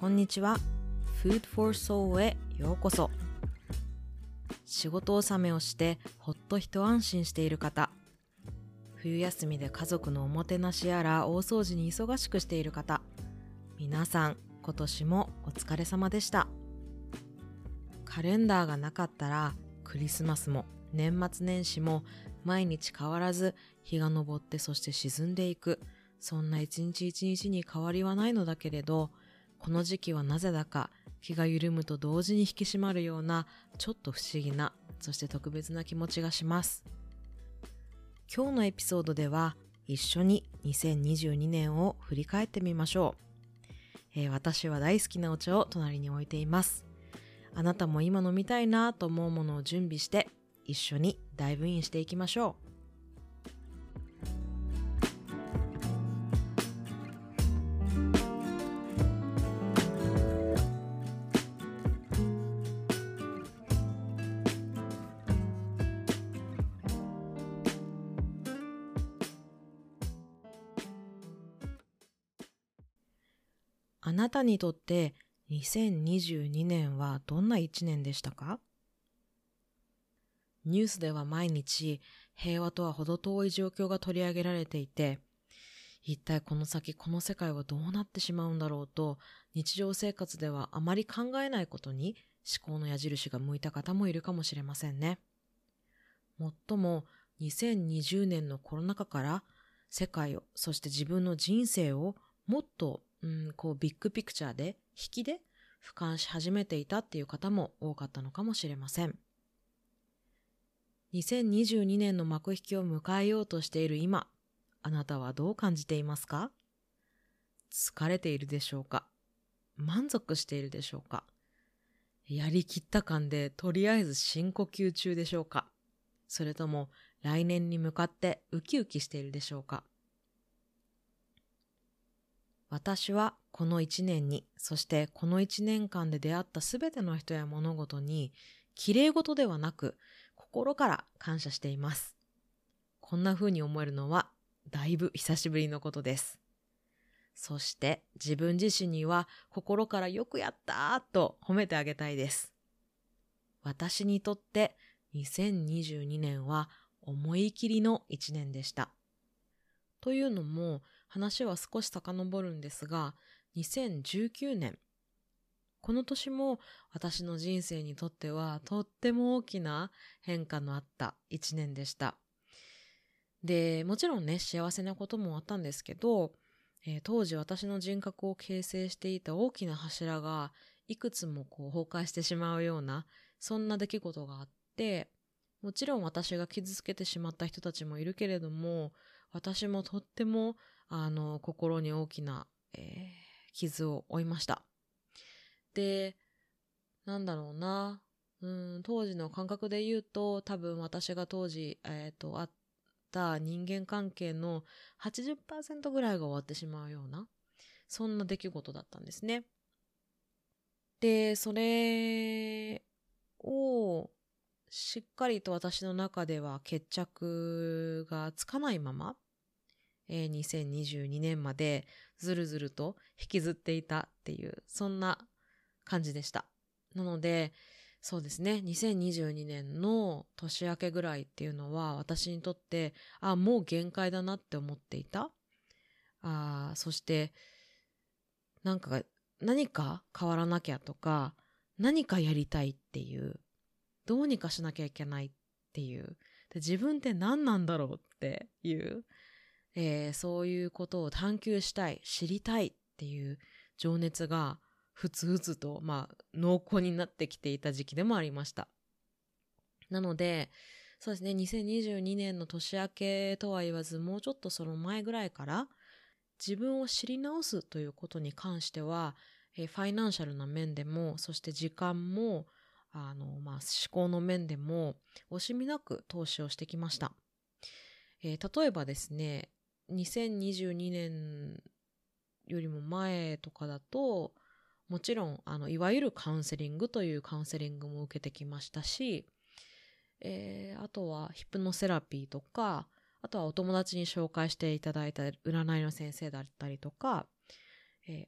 こんにちは。Food for Soul へようこそ。仕事納めをしてほっと一安心している方、冬休みで家族のおもてなしやら大掃除に忙しくしている方、皆さん今年もお疲れ様でした。カレンダーがなかったらクリスマスも年末年始も毎日変わらず日が昇ってそして沈んでいく、そんな一日一日に変わりはないのだけれど、この時期はなぜだか気が緩むと同時に引き締まるようなちょっと不思議な、そして特別な気持ちがします。今日のエピソードでは一緒に2022年を振り返ってみましょう。私は大好きなお茶を隣に置いています。あなたも今飲みたいなと思うものを準備して一緒にダイブインしていきましょう。あなたにとって2022年はどんな1年でしたか？ニュースでは毎日平和とは程遠い状況が取り上げられていて、一体この先この世界はどうなってしまうんだろうと、日常生活ではあまり考えないことに思考の矢印が向いた方もいるかもしれませんね。もっとも2020年のコロナ禍から世界を、そして自分の人生をもっとビッグピクチャーで引きで俯瞰し始めていたっていう方も多かったのかもしれません。2022年の幕引きを迎えようとしている今、あなたはどう感じていますか？疲れているでしょうか？満足しているでしょうか？やりきった感でとりあえず深呼吸中でしょうか？それとも来年に向かってウキウキしているでしょうか？私はこの1年に、そしてこの1年間で出会ったすべての人や物事に、綺麗事ではなく、心から感謝しています。こんな風に思えるのは、だいぶ久しぶりのことです。そして自分自身には、心からよくやったと褒めてあげたいです。私にとって、2022年は思い切りの1年でした。というのも、話は少し遡るんですが、2019年。この年も私の人生にとってはとっても大きな変化のあった一年でした。で、もちろんね、幸せなこともあったんですけど、当時私の人格を形成していた大きな柱がいくつも崩壊してしまうような、そんな出来事があって、もちろん私が傷つけてしまった人たちもいるけれども、私もとっても心に大きな、傷を負いました。で、なんだろうな、当時の感覚で言うと、多分私が当時、あった人間関係の 80% ぐらいが終わってしまうような、そんな出来事だったんですね。で、それをしっかりと私の中では決着がつかないまま、2022年までずるずると引きずっていたっていう、そんな感じでした。なので、そうですね、2022年の年明けぐらいっていうのは、私にとって、もう限界だなって思っていた。そして、何か変わらなきゃとか、何かやりたいっていう、どうにかしなきゃいけないっていう、で、自分って何なんだろうっていう、そういうことを探求したい、知りたいっていう情熱がふつふつと、濃厚になってきていた時期でもありました。なので、そうですね、2022年の年明けとは言わず、もうちょっとその前ぐらいから、自分を知り直すということに関しては、ファイナンシャルな面でも、そして時間も、思考の面でも、惜しみなく投資をしてきました。例えばですね、2022年よりも前とかだと、もちろんいわゆるカウンセリングというカウンセリングも受けてきましたし、あとはヒプノセラピーとか、あとはお友達に紹介していただいた占いの先生だったりとか、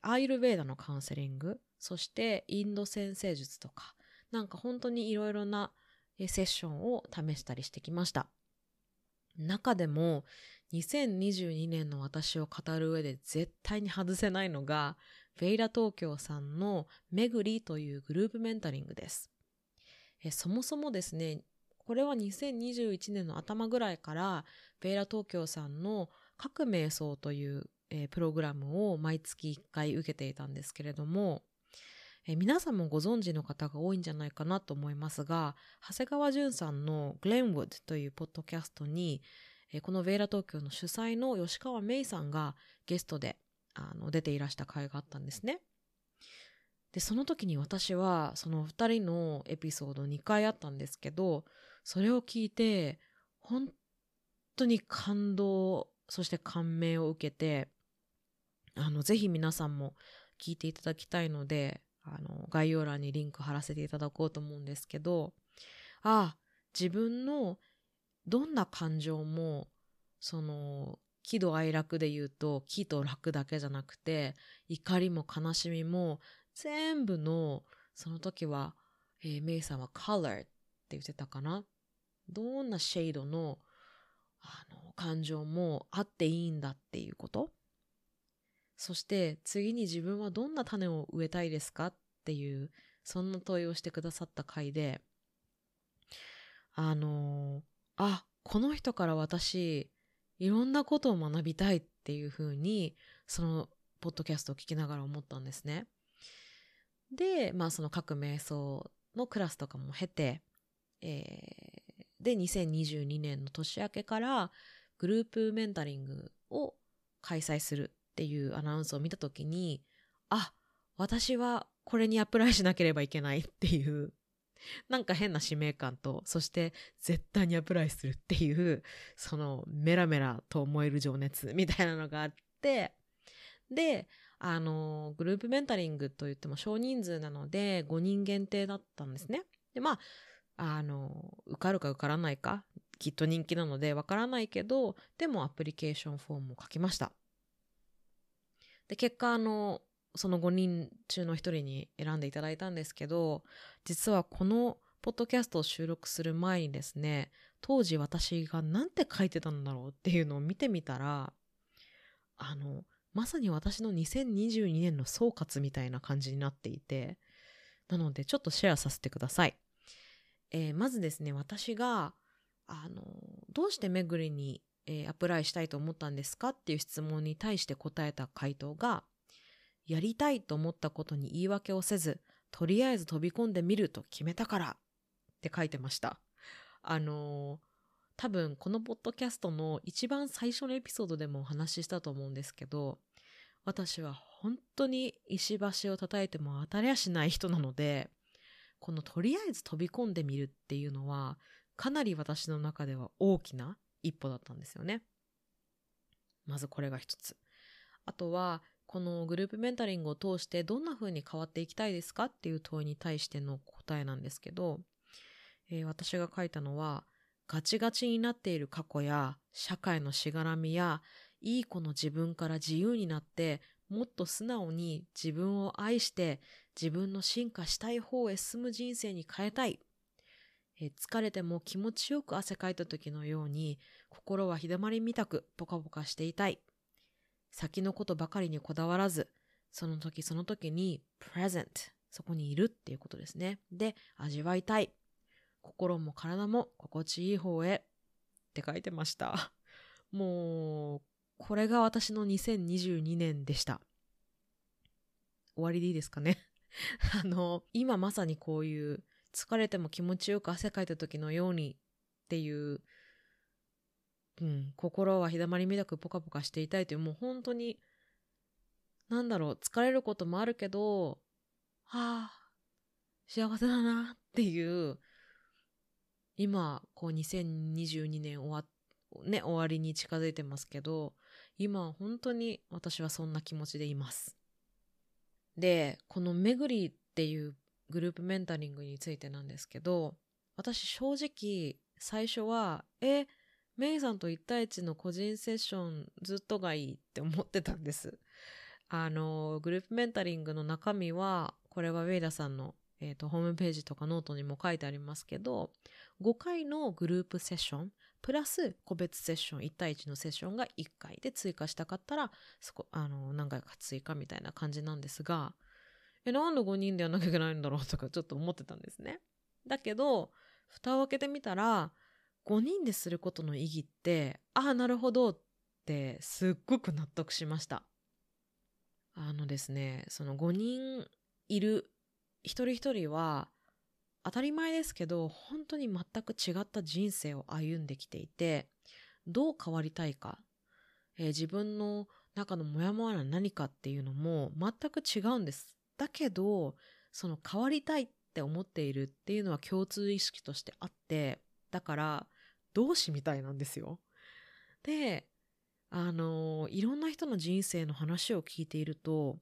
アーユルヴェーダのカウンセリング、そしてインド占星術とか、なんか本当にいろいろなセッションを試したりしてきました。中でも2022年の私を語る上で絶対に外せないのがヴェイラ東京さんのめぐりというグループメンタリングです。そもそもですね、これは2021年の頭ぐらいからヴェイラ東京さんの各瞑想という、プログラムを毎月1回受けていたんですけれども、皆さんもご存知の方が多いんじゃないかなと思いますが、長谷川淳さんのグレンウッドというポッドキャストに、このヴェイラ東京の主催の吉川芽衣さんがゲストで出ていらした回があったんですね。で、その時に私はその2人のエピソード2回あったんですけど、それを聞いて本当に感動、そして感銘を受けて、ぜひ皆さんも聞いていただきたいので、概要欄にリンク貼らせていただこうと思うんですけど、自分のどんな感情も、その喜怒哀楽で言うと喜と楽だけじゃなくて、怒りも悲しみも全部の、その時はメイさんはカラーって言ってたかな、どんなシェイドの、感情もあっていいんだっていうこと、そして次に自分はどんな種を植えたいですかっていう、そんな問いをしてくださった回で、この人から私いろんなことを学びたいっていう風に、そのポッドキャストを聞きながら思ったんですね。で、その各瞑想のクラスとかも経て、で2022年の年明けからグループメンタリングを開催するっていうアナウンスを見たときに、私はこれにアプライしなければいけないっていう、なんか変な使命感と、そして絶対にアプライするっていう、そのメラメラと思える情熱みたいなのがあって、でグループメンタリングといっても少人数なので5人限定だったんですね。で受かるか受からないかきっと人気なのでわからないけど、でもアプリケーションフォームを書きました。で結果その5人中の1人に選んでいただいたんですけど、実はこのポッドキャストを収録する前にですね、当時私が何て書いてたんだろうっていうのを見てみたら、まさに私の2022年の総括みたいな感じになっていて、なのでちょっとシェアさせてください。まずですね、私がどうしてめぐりにアプライしたいと思ったんですかっていう質問に対して答えた回答が、やりたいと思ったことに言い訳をせず、とりあえず飛び込んでみると決めたからって書いてました。多分このポッドキャストの一番最初のエピソードでもお話ししたと思うんですけど、私は本当に石橋を叩いても当たりやしない人なので、このとりあえず飛び込んでみるっていうのはかなり私の中では大きな一歩だったんですよね。まずこれが一つ。あとはこのグループメンタリングを通してどんな風に変わっていきたいですかっていう問いに対しての答えなんですけど、私が書いたのは、ガチガチになっている過去や社会のしがらみや、いい子の自分から自由になってもっと素直に自分を愛して自分の進化したい方へ進む人生に変えたい。疲れても気持ちよく汗かいた時のように心は日だまりみたくポカポカしていたい。先のことばかりにこだわらず、その時その時にプレゼント、そこにいるっていうことですね。で、味わいたい。心も体も心地いい方へって書いてました。もうこれが私の2022年でした。終わりでいいですかね。今まさにこういう疲れても気持ちよく汗かいた時のようにっていう、心は日だまりみたくポカポカしていたいという、もう本当に疲れることもあるけど、幸せだなっていう、今こう2022年終わりに近づいてますけど、今本当に私はそんな気持ちでいます。で、このめぐりっていうグループメンタリングについてなんですけど、私正直最初はメイさんと1対1の個人セッションずっとがいいって思ってたんです。グループメンタリングの中身は、これはウェイダさんの、ホームページとかノートにも書いてありますけど、5回のグループセッション、プラス個別セッション、1対1のセッションが1回で追加したかったら、何回か追加みたいな感じなんですが、なんで5人でやんなきゃいけないんだろうとかちょっと思ってたんですね。だけど、蓋を開けてみたら、5人ですることの意義って、ああ、なるほどってすっごく納得しました。ですね、その5人いる一人一人は当たり前ですけど、本当に全く違った人生を歩んできていて、どう変わりたいか、自分の中のモヤモヤは何かっていうのも全く違うんです。だけど、その変わりたいって思っているっていうのは共通意識としてあって、だから同志みたいなんですよ。で、いろんな人の人生の話を聞いていると、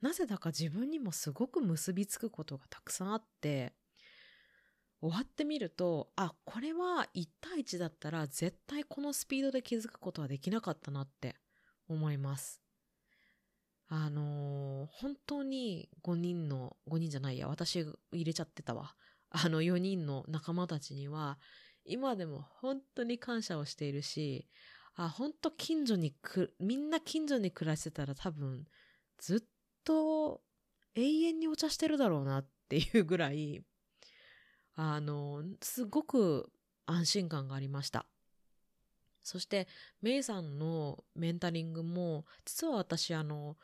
なぜだか自分にもすごく結びつくことがたくさんあって、終わってみると、あ、これは1対1だったら絶対このスピードで気づくことはできなかったなって思います。本当に私入れちゃってたわ。4人の仲間たちには、今でも本当に感謝をしているし、本当みんな近所に暮らしてたら多分ずっと永遠にお茶してるだろうなっていうぐらい、すごく安心感がありました。そしてメイさんのメンタリングも、実は私何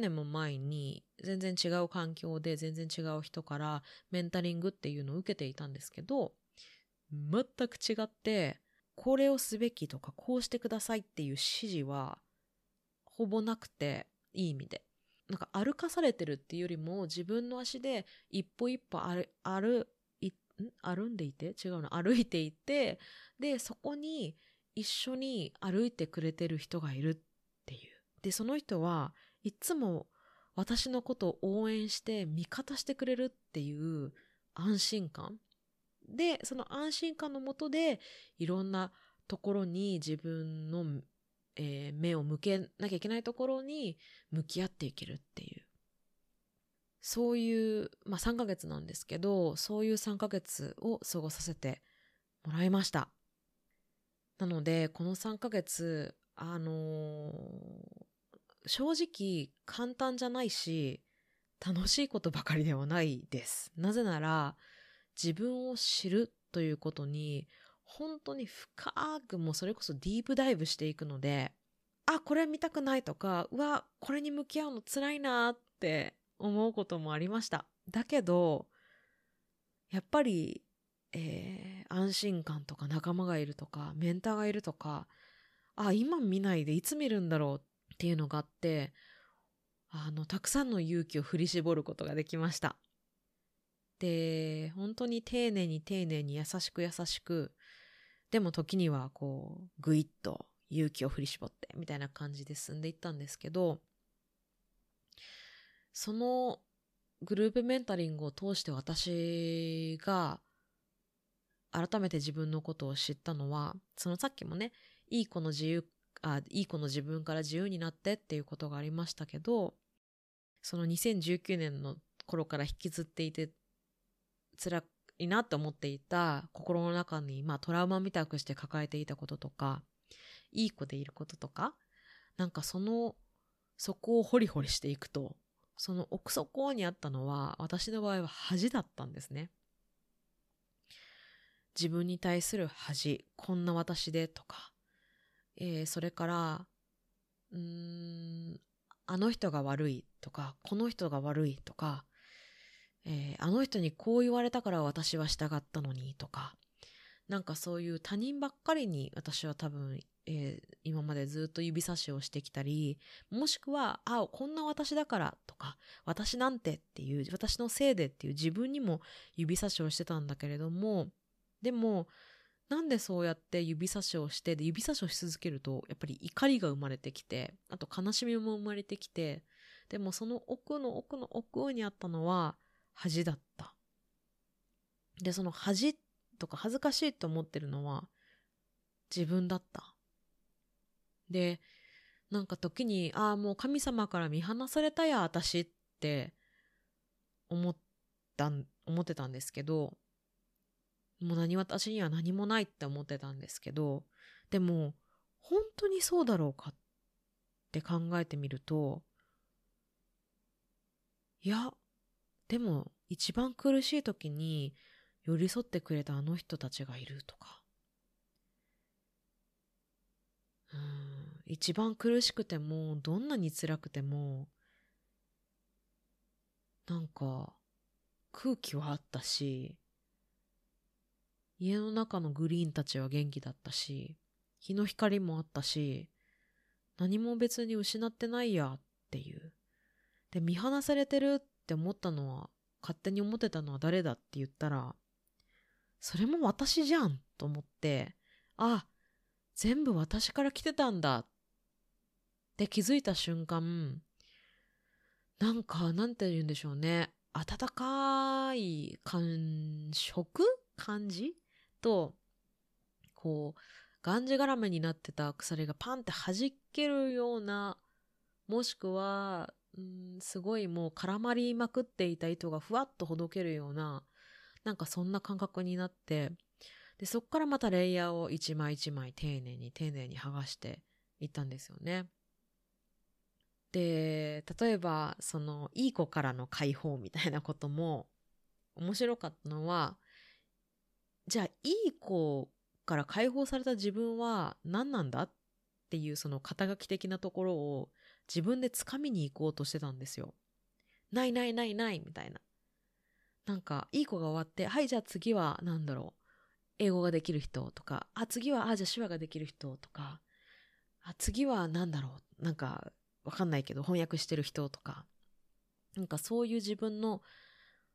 年も前に全然違う環境で全然違う人からメンタリングっていうのを受けていたんですけど、全く違って、これをすべきとかこうしてくださいっていう指示はほぼなくて、いい意味でなんか歩かされてるっていうよりも、自分の足で一歩一歩歩いていて、でそこに一緒に歩いてくれてる人がいるっていう、でその人はいつも私のことを応援して味方してくれるっていう安心感で、その安心感のもとでいろんなところに自分の、目を向けなきゃいけないところに向き合っていけるっていう、そういう、3ヶ月なんですけど、そういう3ヶ月を過ごさせてもらいました。なのでこの3ヶ月、正直簡単じゃないし、楽しいことばかりではないです。なぜなら、自分を知るということに本当に深く、もうそれこそディープダイブしていくので、あ、これ見たくないとか、うわ、これに向き合うの辛いなって思うこともありました。だけど、やっぱり、安心感とか仲間がいるとか、メンターがいるとか、あ、今見ないでいつ見るんだろうっていうのがあって、たくさんの勇気を振り絞ることができました。で、本当に丁寧に丁寧に優しく優しく、でも時にはこうグイッと勇気を振り絞ってみたいな感じで進んでいったんですけど、そのグループメンタリングを通して私が改めて自分のことを知ったのは、そのさっきもね、いい子の自分から自由になってっていうことがありましたけど、その2019年の頃から引きずっていて辛いなって思っていた心の中に、トラウマみたくして抱えていたこととか、いい子でいることとか、なんかそこをホリホリしていくと、その奥底にあったのは、私の場合は恥だったんですね。自分に対する恥、こんな私でとか、それからあの人が悪いとか、この人が悪いとか、あの人にこう言われたから私は従ったのにとか、なんかそういう他人ばっかりに私は多分、今までずっと指差しをしてきたり、もしくは、あ、こんな私だからとか、私なんてっていう、私のせいでっていう自分にも指差しをしてたんだけれども、でもなんでそうやって指差しをして指差しをし続けると、やっぱり怒りが生まれてきて、あと悲しみも生まれてきて、でもその奥の奥の奥にあったのは恥だった。で、その恥とか恥ずかしいと思ってるのは自分だった。で、なんか時に、ああもう神様から見放されたや私って思ってたんですけど、もう私には何もないって思ってたんですけど、でも本当にそうだろうかって考えてみると、いやでも一番苦しい時に寄り添ってくれたあの人たちがいるとか、一番苦しくてもどんなに辛くてもなんか空気はあったし、家の中のグリーンたちは元気だったし、日の光もあったし、何も別に失ってないやっていう。で、見放されてるって思ったのは、勝手に思ってたのは誰だって言ったら、それも私じゃんと思って、あ、全部私から来てたんだって気づいた瞬間、なんかなんて言うんでしょうね、温かい感じと、こうがんじがらめになってた鎖がパンって弾けるような、もしくはすごいもう絡まりまくっていた糸がふわっとほどけるような、なんかそんな感覚になって、でそこからまたレイヤーを一枚一枚丁寧に丁寧に剥がしていったんですよね。で、例えばそのいい子からの解放みたいなことも面白かったのは、じゃあいい子から解放された自分は何なんだっていう、その肩書き的なところを自分で掴みに行こうとしてたんですよ。ないないないないみたいな。なんかいい子が終わって、はいじゃあ次は何だろう、英語ができる人とか、あ次はあじゃあ手話ができる人とか、あ次は何だろう、なんかわかんないけど翻訳してる人とか、なんかそういう自分の、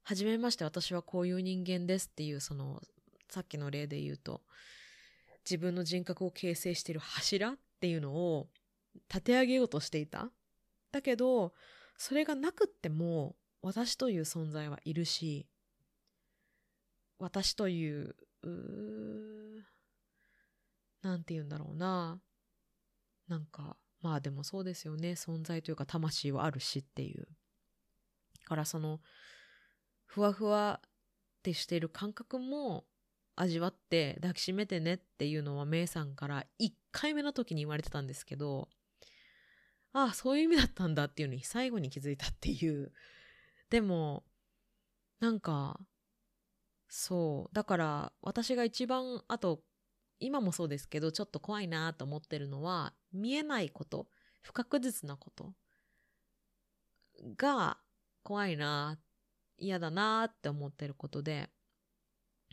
初めまして私はこういう人間ですっていう、そのさっきの例で言うと自分の人格を形成している柱っていうのを立て上げようとしていた。だけどそれがなくっても私という存在はいるし、私という、なんて言うんだろうな、なんかまあでもそうですよね、存在というか魂はあるしっていう。だからそのふわふわってしている感覚も味わって抱きしめてねっていうのは、メイさんから1回目の時に言われてたんですけど、ああそういう意味だったんだっていうのに最後に気づいたっていう。でもなんかそうだから、私が一番、あと今もそうですけどちょっと怖いなと思ってるのは、見えないこと、不確実なことが怖いな、嫌だなって思ってることで、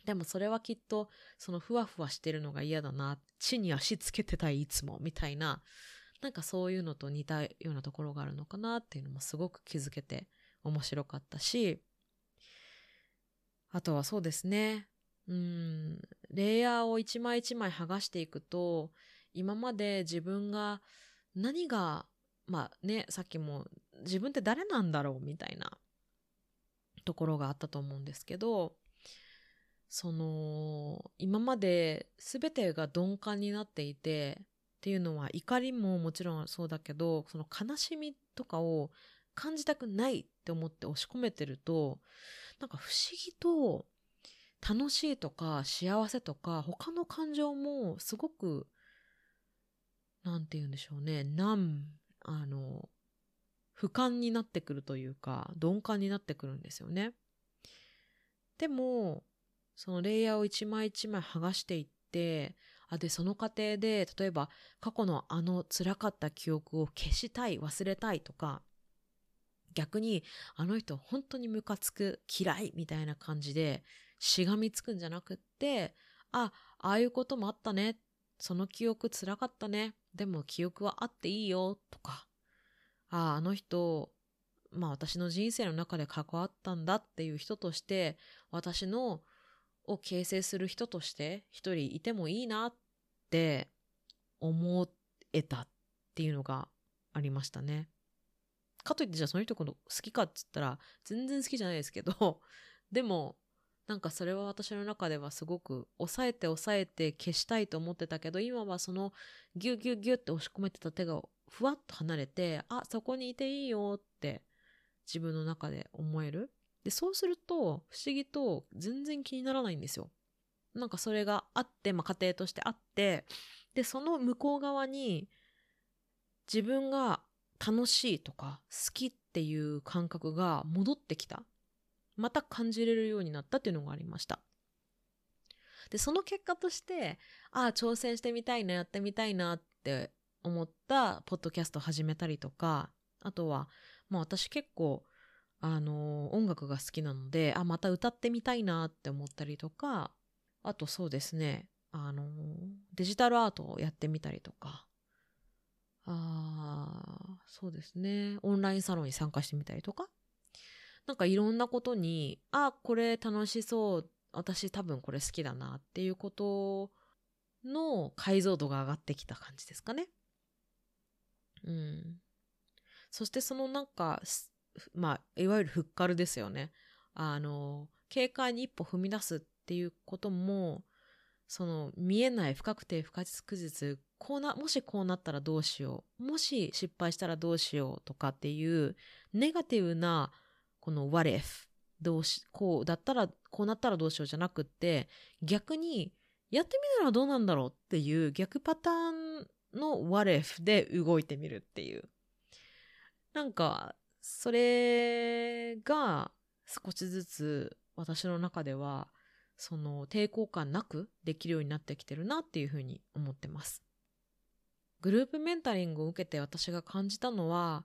でもそれはきっとそのふわふわしてるのが嫌だな、地に足つけてたいいつもみたいな、なんかそういうのと似たようなところがあるのかなっていうのもすごく気づけて面白かったし、あとはそうですね、レイヤーを一枚一枚剥がしていくと、今まで自分が何が、まあね、さっきも自分って誰なんだろうみたいなところがあったと思うんですけど、その今まで全てが鈍感になっていてっていうのは、怒りももちろんそうだけど、その悲しみとかを感じたくないって思って押し込めてると、なんか不思議と楽しいとか幸せとか他の感情もすごく、なんて言うんでしょうね、俯瞰になってくるというか、鈍感になってくるんですよね。でもそのレイヤーを一枚一枚剥がしていって、でその過程で、例えば過去のあの辛かった記憶を消したい、忘れたいとか、逆にあの人本当にムカつく、嫌いみたいな感じでしがみつくんじゃなくって、ああいうこともあったね、その記憶辛かったね、でも記憶はあっていいよとか、あの人、まあ私の人生の中で関わったんだっていう人として、私のを形成する人として一人いてもいいなって思えたっていうのがありましたね。かといってじゃあその人好きかっつったら全然好きじゃないですけど、でもなんかそれは私の中ではすごく抑えて消したいと思ってたけど、今はそのギュギュギュって押し込めてた手がふわっと離れて、あ、そこにいていいよって自分の中で思える。で、そうすると不思議と全然気にならないんですよ。なんかそれがあって、まあ、家庭としてあって、で、その向こう側に自分が楽しいとか好きっていう感覚が戻ってきた。また感じれるようになったっていうのがありました。で、その結果として、ああ、挑戦してみたいな、やってみたいなって思ったポッドキャスト始めたりとか、あとは、まあ私結構、音楽が好きなので、あ、また歌ってみたいなって思ったりとか、あとそうですね、デジタルアートをやってみたりとか、そうですね、オンラインサロンに参加してみたりとか、なんかいろんなことに、あ、これ楽しそう、私多分これ好きだなっていうことの解像度が上がってきた感じですかね。うん。そしてそのなんか、まあ、いわゆるフッカルですよね。軽快に一歩踏み出すっていうことも、その見えない不確定不確実、もしこうなったらどうしよう、もし失敗したらどうしようとかっていうネガティブなこの what if、こうだったらこうなったらどうしようじゃなくって、逆にやってみたらどうなんだろうっていう逆パターンの what if で動いてみるっていう、なんかそれが少しずつ私の中ではその抵抗感なくできるようになってきてるなっていうふうに思ってます。グループメンタリングを受けて私が感じたのは、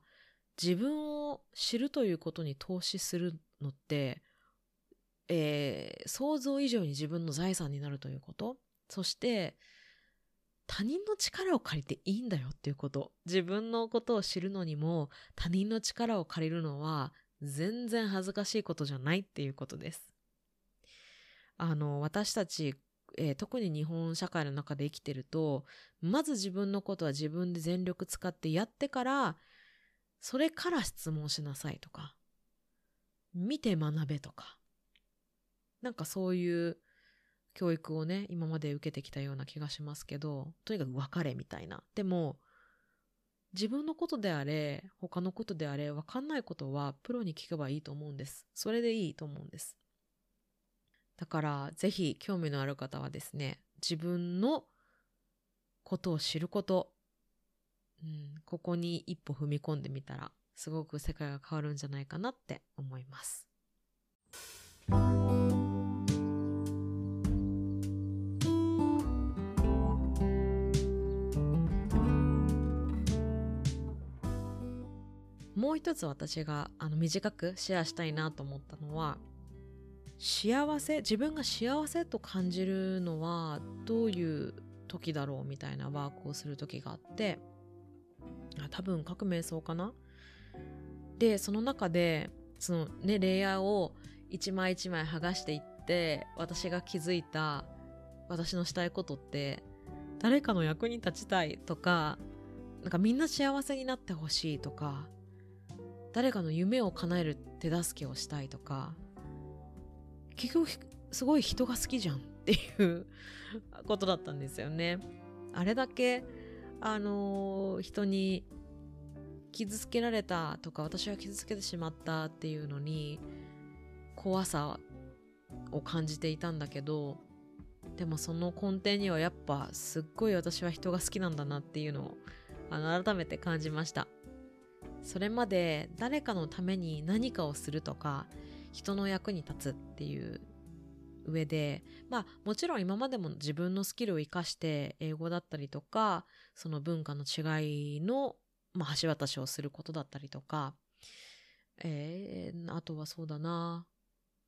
自分を知るということに投資するのって、想像以上に自分の財産になるということ、そして他人の力を借りていいんだよっていうこと。自分のことを知るのにも他人の力を借りるのは全然恥ずかしいことじゃないっていうことです。私たち、特に日本社会の中で生きてると、まず自分のことは自分で全力使ってやってから、それから質問しなさいとか、見て学べとか、なんかそういう教育をね、今まで受けてきたような気がしますけど、とにかく分かれみたいな。でも自分のことであれ他のことであれ、分かんないことはプロに聞けばいいと思うんです。それでいいと思うんです。だからぜひ興味のある方はですね、自分のことを知ること、ここに一歩踏み込んでみたらすごく世界が変わるんじゃないかなって思います。もう一つ私が短くシェアしたいなと思ったのは、幸せ、自分が幸せと感じるのはどういう時だろうみたいなワークをする時があって、多分各瞑想かな。で、その中でそのね、レイヤーを一枚一枚剥がしていって、私が気づいた私のしたいことって、誰かの役に立ちたいとか、なんかみんな幸せになってほしいとか、誰かの夢を叶える手助けをしたいとか、結局すごい人が好きじゃんっていうことだったんですよね。あれだけ人に傷つけられたとか、私が傷つけてしまったっていうのに怖さを感じていたんだけど、でもその根底にはやっぱすっごい私は人が好きなんだなっていうのを改めて感じました。それまで誰かのために何かをするとか、人の役に立つっていう上で、まあもちろん今までも自分のスキルを生かして英語だったりとか、その文化の違いの橋渡しをすることだったりとか、あとはそうだな、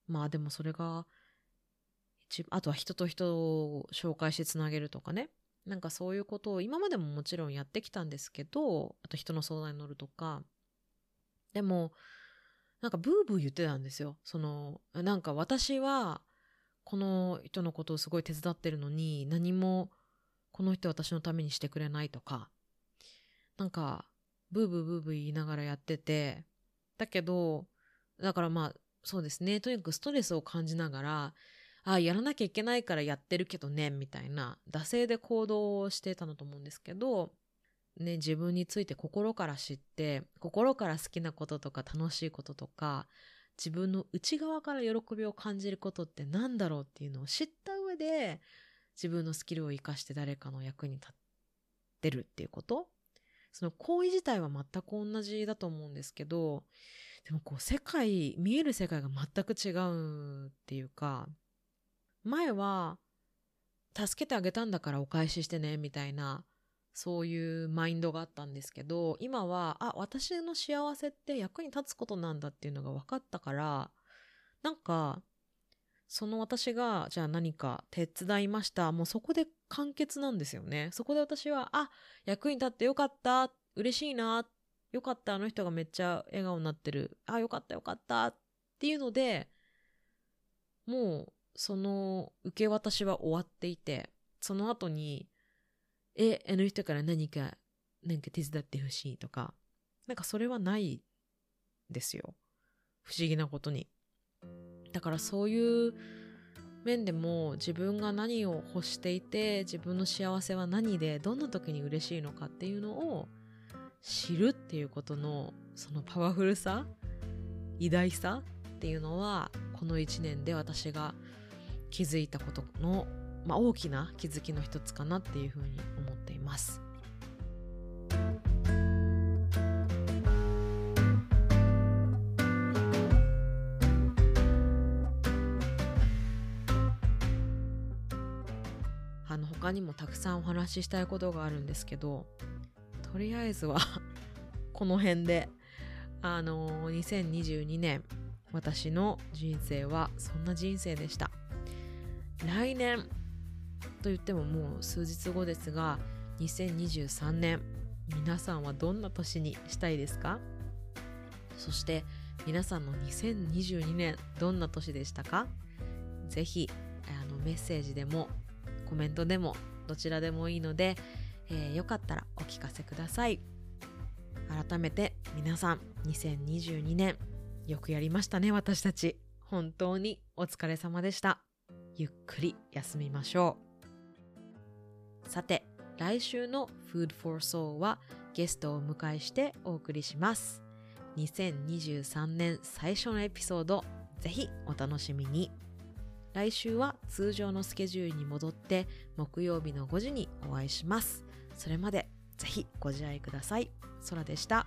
まあでもそれがあとは人と人を紹介してつなげるとかね、なんかそういうことを今までももちろんやってきたんですけど、あと人の相談に乗るとか。でもなんかブーブー言ってたんですよ。なんか私はこの人のことをすごい手伝ってるのに、何もこの人私のためにしてくれないとか、なんかブーブーブーブー言いながらやってて、だけどだからまあそうですね、とにかくストレスを感じながら、あ、やらなきゃいけないからやってるけどねみたいな惰性で行動をしてたのと思うんですけど、ね、自分について心から知って、心から好きなこととか楽しいこととか自分の内側から喜びを感じることってなんだろうっていうのを知った上で、自分のスキルを生かして誰かの役に立ってるっていうこと、その行為自体は全く同じだと思うんですけど、でもこう世界、見える世界が全く違うっていうか、前は助けてあげたんだからお返ししてねみたいな、そういうマインドがあったんですけど、今は私の幸せって役に立つことなんだっていうのが分かったから、なんかその私がじゃあ何か手伝いました、もうそこで完結なんですよね。そこで私は役に立ってよかった、嬉しいな、よかった、あの人がめっちゃ笑顔になってる、よかったよかったっていうので、もうその受け渡しは終わっていて、その後にあの人から何か手伝ってほしいとか、なんかそれはないですよ、不思議なことに。だからそういう面でも、自分が何を欲していて、自分の幸せは何で、どんな時に嬉しいのかっていうのを知るっていうことの、そのパワフルさ、偉大さっていうのは、この1年で私が気づいたことの、大きな気づきの一つかなっていうふうに思っています。他にもたくさんお話ししたいことがあるんですけど、とりあえずはこの辺で、2022年私の人生はそんな人生でした。来年と言ってももう数日後ですが、2023年皆さんはどんな年にしたいですか？そして皆さんの2022年どんな年でしたか？ぜひメッセージでもコメントでもどちらでもいいので、よかったらお聞かせください。改めて皆さん、2022年よくやりましたね。私たち本当にお疲れ様でした。ゆっくり休みましょう。さて、来週の Food for Soul はゲストをお迎えしてお送りします。2023年最初のエピソード、ぜひお楽しみに。来週は通常のスケジュールに戻って木曜日の5時にお会いします。それまでぜひご自愛ください。空でした。